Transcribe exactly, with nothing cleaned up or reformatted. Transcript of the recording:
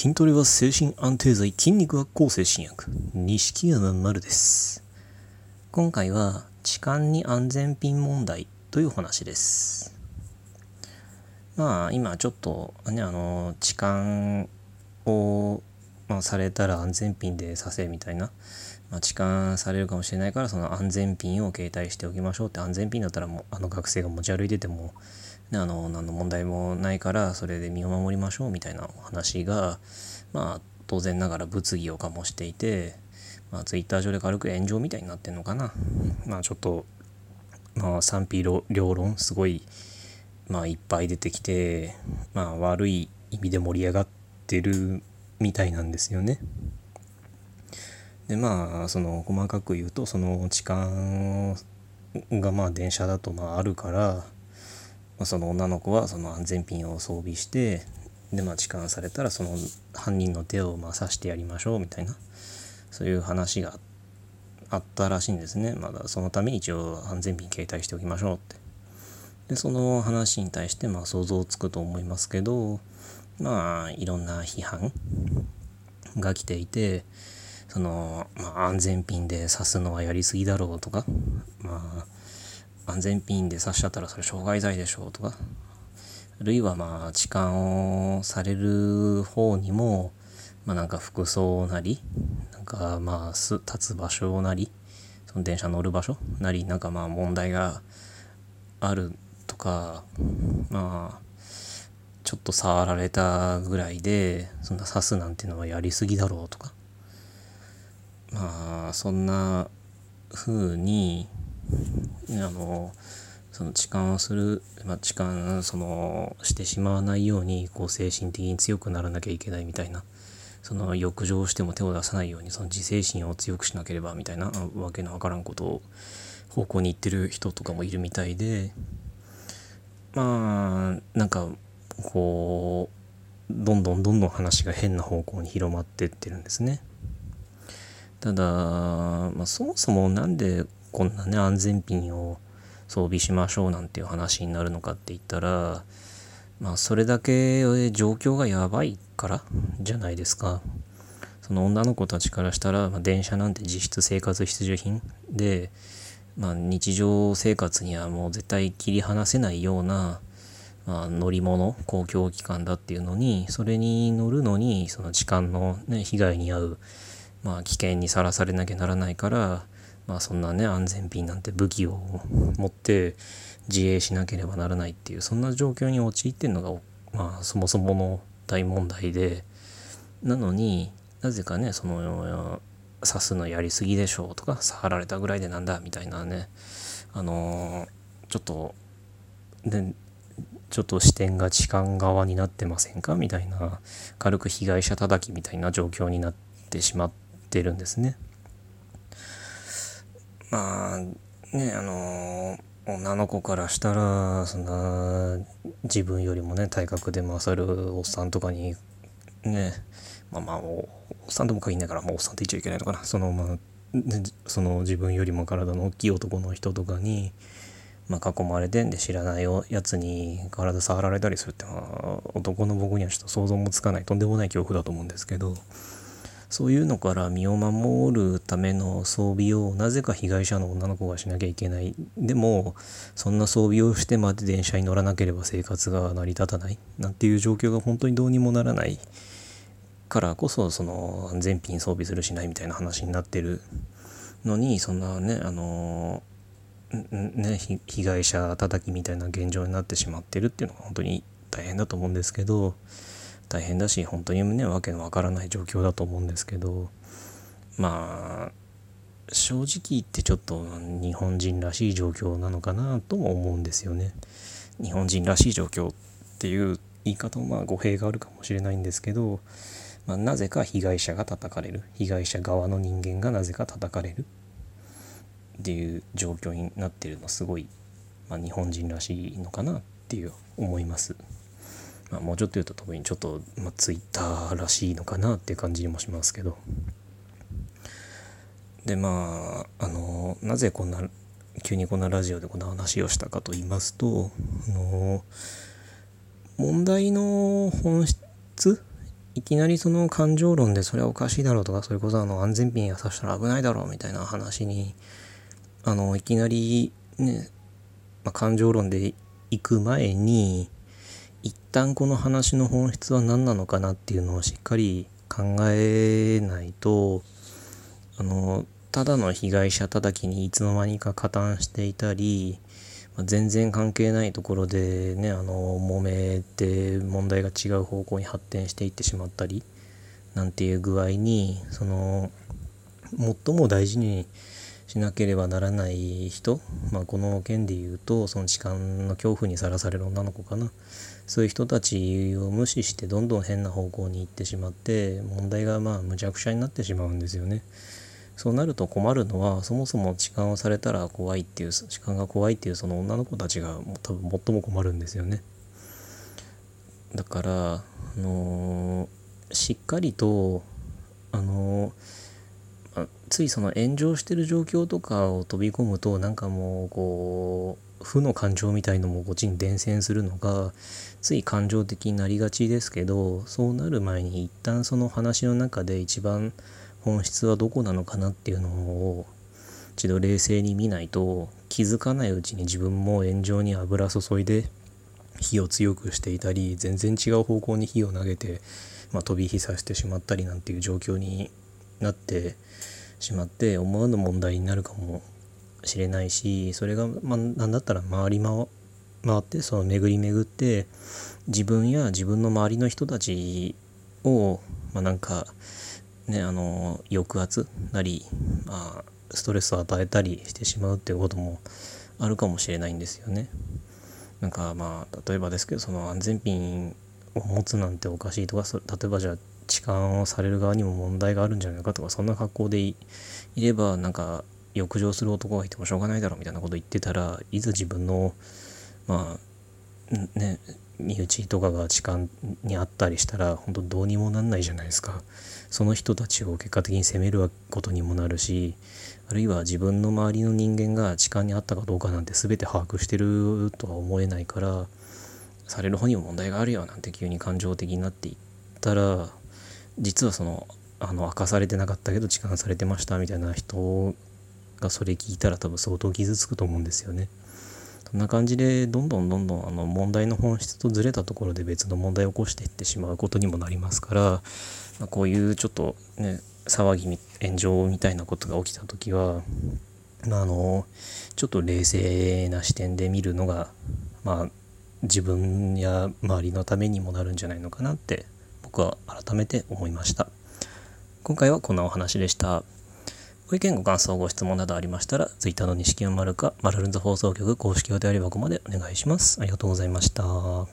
筋トレは精神安定剤、筋肉は抗精神薬、錦山丸です。今回は痴漢に安全ピン問題という話です。まあ今ちょっとね、あの痴漢を、まあ、されたら安全ピンでさせみたいな、まあ、痴漢されるかもしれないからその安全ピンを携帯しておきましょうって、安全ピンだったらもうあの学生が持ち歩いててもあの何の問題もないからそれで身を守りましょうみたいなお話が、まあ当然ながら物議を醸していて、まあツイッター上で軽く炎上みたいになってんのかな。まあちょっとまあ賛否両論すごいまあいっぱい出てきて、まあ悪い意味で盛り上がってるみたいなんですよね。でまあその細かく言うと、その痴漢がまあ電車だとまああるから、その女の子はその安全ピンを装備して、でまあ痴漢されたらその犯人の手をまあ刺してやりましょうみたいな、そういう話があったらしいんですね。まだそのために一応安全ピン携帯しておきましょうって。でその話に対してまあ想像つくと思いますけど、まあいろんな批判が来ていて、その、まあ、安全ピンで刺すのはやりすぎだろうとか、まあ安全ピンで刺しちゃったらそれ傷害罪でしょうとか、あるいはまあ痴漢をされる方にも、まあなんか服装なり、なんかまあ立つ場所なり、その電車乗る場所なり、なんかまあ問題があるとか、まあちょっと触られたぐらいでそんな刺すなんてのはやりすぎだろうとか、まあそんな風にあのその痴漢をする、まあ、痴漢そのしてしまわないようにこう精神的に強くならなきゃいけないみたいな、その欲情しても手を出さないようにその自制心を強くしなければみたいな、わけのわからんことを方向に行ってる人とかもいるみたいで、まあなんかこうどんどんどんどん話が変な方向に広まってってるんですね。ただ、まあ、そもそもなんでこんなね安全ピンを装備しましょうなんていう話になるのかって言ったら、まあそれだけ状況がやばいからじゃないですか。その女の子たちからしたら、まあ、電車なんて実質生活必需品で、まあ、日常生活にはもう絶対切り離せないような、まあ、乗り物、公共機関だっていうのに、それに乗るのにその痴漢の、ね、被害に遭う、まあ、危険にさらされなきゃならないから、まあそんなね安全ピンなんて武器を持って自衛しなければならないっていう、そんな状況に陥ってるのがまあそもそもの大問題で、なのになぜかねその刺すのやりすぎでしょうとか、触られたぐらいでなんだみたいなね、あのー、ちょっとでちょっと視点が痴漢側になってませんかみたいな、軽く被害者叩きみたいな状況になってしまってるんですね。まあね、あの女の子からしたらそんな自分よりもね体格で勝るおっさんとかにね、まあまあ お, おっさんとも限らないから、まあ、おっさんって言っちゃいけないのかな、その、まあ、その自分よりも体の大きい男の人とかに、まあ、囲まれてんで知らないやつに体触られたりするって、まあ、男の僕にはちょっと想像もつかないとんでもない恐怖だと思うんですけど。そういうのから身を守るための装備をなぜか被害者の女の子がしなきゃいけない。でもそんな装備をしてまで電車に乗らなければ生活が成り立たないなんていう状況が本当にどうにもならないからこそ、その安全ピン装備するしないみたいな話になってるのに、そんなねあのね被害者叩きみたいな現状になってしまってるっていうのが本当に大変だと思うんですけど。大変だし本当にねわけのわからない状況だと思うんですけど、まあ正直言ってちょっと日本人らしい状況なのかなとも思うんですよね。日本人らしい状況っていう言い方もまあ語弊があるかもしれないんですけど、まあ、なぜか被害者が叩かれる、被害者側の人間がなぜか叩かれるっていう状況になってるの、すごい、まあ、日本人らしいのかなっていう思います。まあ、もうちょっと言うと特にちょっと、まあ、ツイッターらしいのかなっていう感じもしますけど。でまああのなぜこんな急にこんなラジオでこんな話をしたかと言いますと、あの問題の本質、いきなりその感情論でそれはおかしいだろうとか、それこそあの安全ピンやさしたら危ないだろうみたいな話に、あのいきなりね、まあ、感情論で行く前に一旦この話の本質は何なのかなっていうのをしっかり考えないと、あのただの被害者叩きにいつの間にか加担していたり、全然関係ないところでね、あの揉めて問題が違う方向に発展していってしまったりなんていう具合に、その最も大事にしなければならない人、まあ、この件で言うとその痴漢の恐怖にさらされる女の子かな、そういう人たちを無視してどんどん変な方向に行ってしまって、問題がまあむちゃくちゃになってしまうんですよね。そうなると困るのは、そもそも痴漢をされたら怖いっていう、痴漢が怖いっていうその女の子たちが多分最も困るんですよね。だから、あのー、しっかりと、あのー、あ、ついその炎上してる状況とかを飛び込むと、なんかもうこう負の感情みたいのもこっちに伝染するのがつい感情的になりがちですけど、そうなる前に一旦その話の中で一番本質はどこなのかなっていうのを一度冷静に見ないと、気づかないうちに自分も炎上に油注いで火を強くしていたり、全然違う方向に火を投げて、まあ、飛び火させてしまったりなんていう状況になってしまって、思わぬ問題になるかもしれないし、それが、まあ、なんだったら回り回ってその巡り巡って自分や自分の周りの人たちを、まあ、なんかね、あの抑圧なり、まあ、ストレスを与えたりしてしまうっていうこともあるかもしれないんですよね。なんかまあ例えばですけど、その安全ピンを持つなんておかしいとか、そ例えばじゃあ痴漢をされる側にも問題があるんじゃないかとか、そんな格好で い, いればなんか欲情する男がいてもしょうがないだろうみたいなこと言ってたら、いざ自分のまあね身内とかが痴漢にあったりしたら本当どうにもなんないじゃないですか。その人たちを結果的に責めることにもなるし、あるいは自分の周りの人間が痴漢にあったかどうかなんて全て把握してるとは思えないから、される方にも問題があるよなんて急に感情的になっていったら、実はそのあの明かされてなかったけど痴漢されてましたみたいな人がそれ聞いたら多分相当傷つくと思うんですよね。そんな感じでどんどんどんどんあの問題の本質とずれたところで別の問題を起こしていってしまうことにもなりますから、まあ、こういうちょっとね騒ぎ炎上みたいなことが起きた時は、まあ、あのちょっと冷静な視点で見るのが、まあ、自分や周りのためにもなるんじゃないのかなって僕は改めて思いました。今回はこんなお話でした。ご意見、ご感想、ご質問などありましたら、Twitter の錦山丸か、マルルンズ放送局公式予定あり箱までお願いします。ありがとうございました。